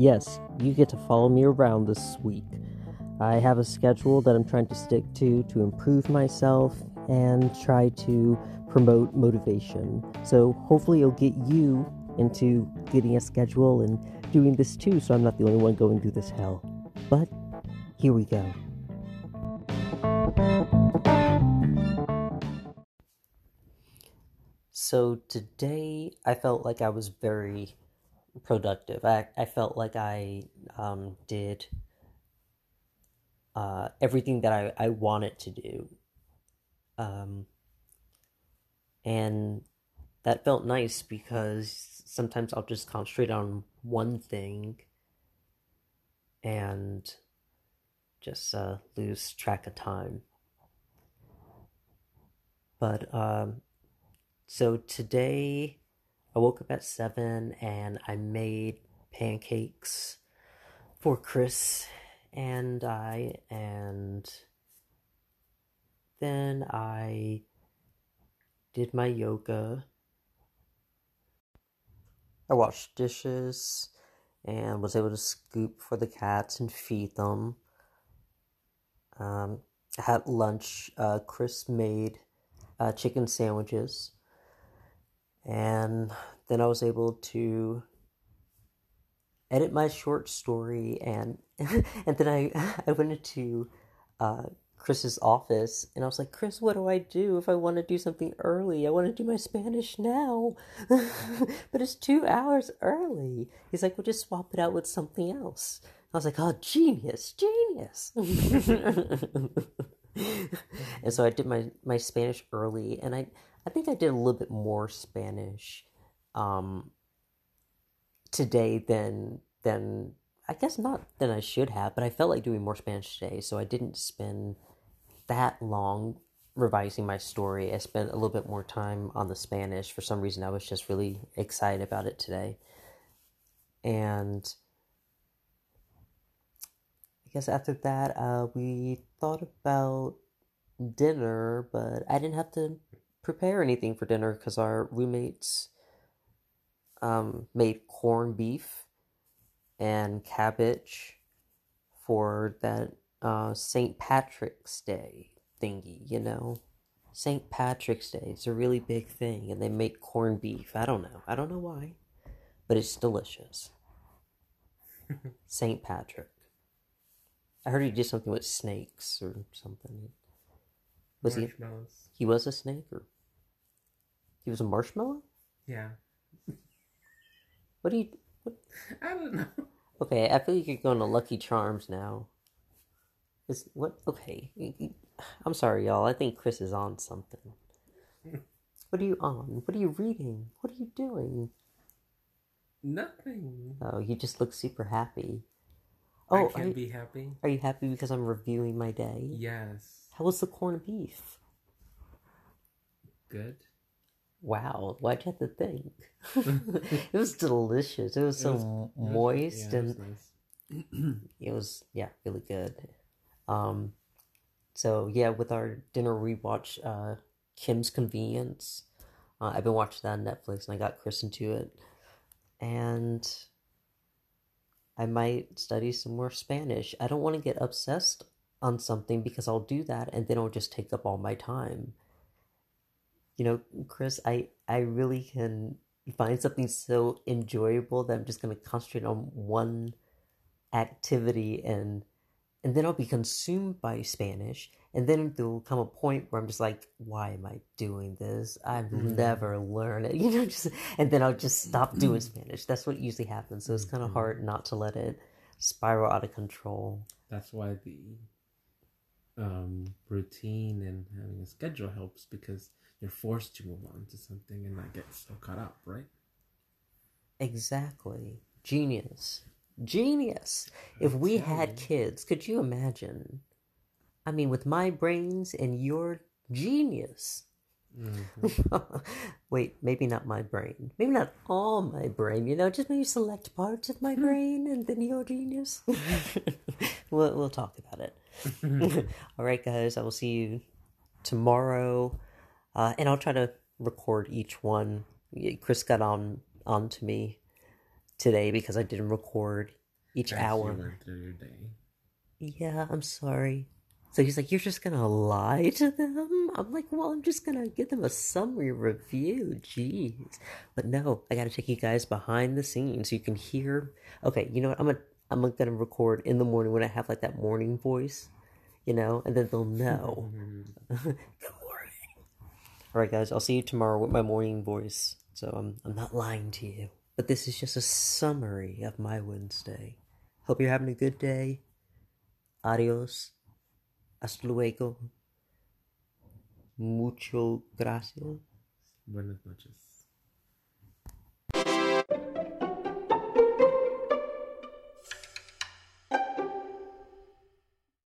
Yes, you get to follow me around this week. I have a schedule that I'm trying to stick to improve myself and try to promote motivation. So hopefully it'll get you into getting a schedule and doing this too, so I'm not the only one going through this hell. But here we go. So today I felt like I was very productive. I felt like I did everything that I wanted to do. And that felt nice because sometimes I'll just concentrate on one thing and just lose track of time. But so today I woke up at 7 and I made pancakes for Chris and I, and then I did my yoga. I washed dishes and was able to scoop for the cats and feed them. I had lunch. Chris made chicken sandwiches. And then I was able to edit my short story, and then I went into Chris's office, and I was like, Chris, what do I do if I want to do something early? I want to do my Spanish now, but it's 2 hours early. He's like, we'll just swap it out with something else. I was like, oh, genius. And so I did my Spanish early, and I think I did a little bit more Spanish today than I guess not than I should have, but I felt like doing more Spanish today, so I didn't spend that long revising my story. I spent a little bit more time on the Spanish. For some reason, I was just really excited about it today. And I guess after that, we thought about dinner, but I didn't have to prepare anything for dinner because our roommates made corned beef and cabbage for that St. Patrick's Day thingy, you know? St. Patrick's Day, it's a really big thing, and they make corned beef. I don't know why, but it's delicious. St. Patrick. I heard he did something with snakes or something. Was he? He was a snake, or he was a marshmallow? Yeah. What? I don't know. Okay, I feel like you're going to Lucky Charms now. Is what? Okay, I'm sorry, y'all. I think Chris is on something. What are you on? What are you reading? What are you doing? Nothing. Oh, you just look super happy. Oh, I can't be happy. Are you happy because I'm reviewing my day? Yes. How was the corned beef? Good. Wow, why'd you have to think? It was delicious. It was so moist, and it was really good. So yeah, with our dinner rewatch, Kim's Convenience. I've been watching that on Netflix, and I got Chris into it, and I might study some more Spanish. I don't want to get obsessed on something because I'll do that and then it'll just take up all my time. You know, Chris, I really can find something so enjoyable that I'm just going to concentrate on one activity, and then I'll be consumed by Spanish, and then there'll come a point where I'm just like, why am I doing this? I've never learned it, you know, and then I'll just stop doing Spanish. That's what usually happens, so it's kind of hard not to let it spiral out of control. That's why the routine and having a schedule helps, because you're forced to move on to something and not get so caught up, right? Exactly. Genius. If we had kids, could you imagine? I mean, with my brains and your genius. Mm-hmm. Wait, maybe not my brain. Maybe not all my brain, you know? Just maybe select parts of my brain and then your genius. We'll talk about it. All right, guys. I will see you tomorrow. And I'll try to record each one. Chris got on to me today because I didn't record each hour. You went through your day. Yeah, I'm sorry. So he's like, you're just going to lie to them? I'm like, well, I'm just going to give them a summary review. Jeez. But no, I got to take you guys behind the scenes so you can hear. Okay, you know what? I'm going to record in the morning when I have like that morning voice, you know, and then they'll know. Good morning. All right, guys, I'll see you tomorrow with my morning voice. So I'm not lying to you. But this is just a summary of my Wednesday. Hope you're having a good day. Adios. Hasta luego. Mucho gracias. Buenas noches.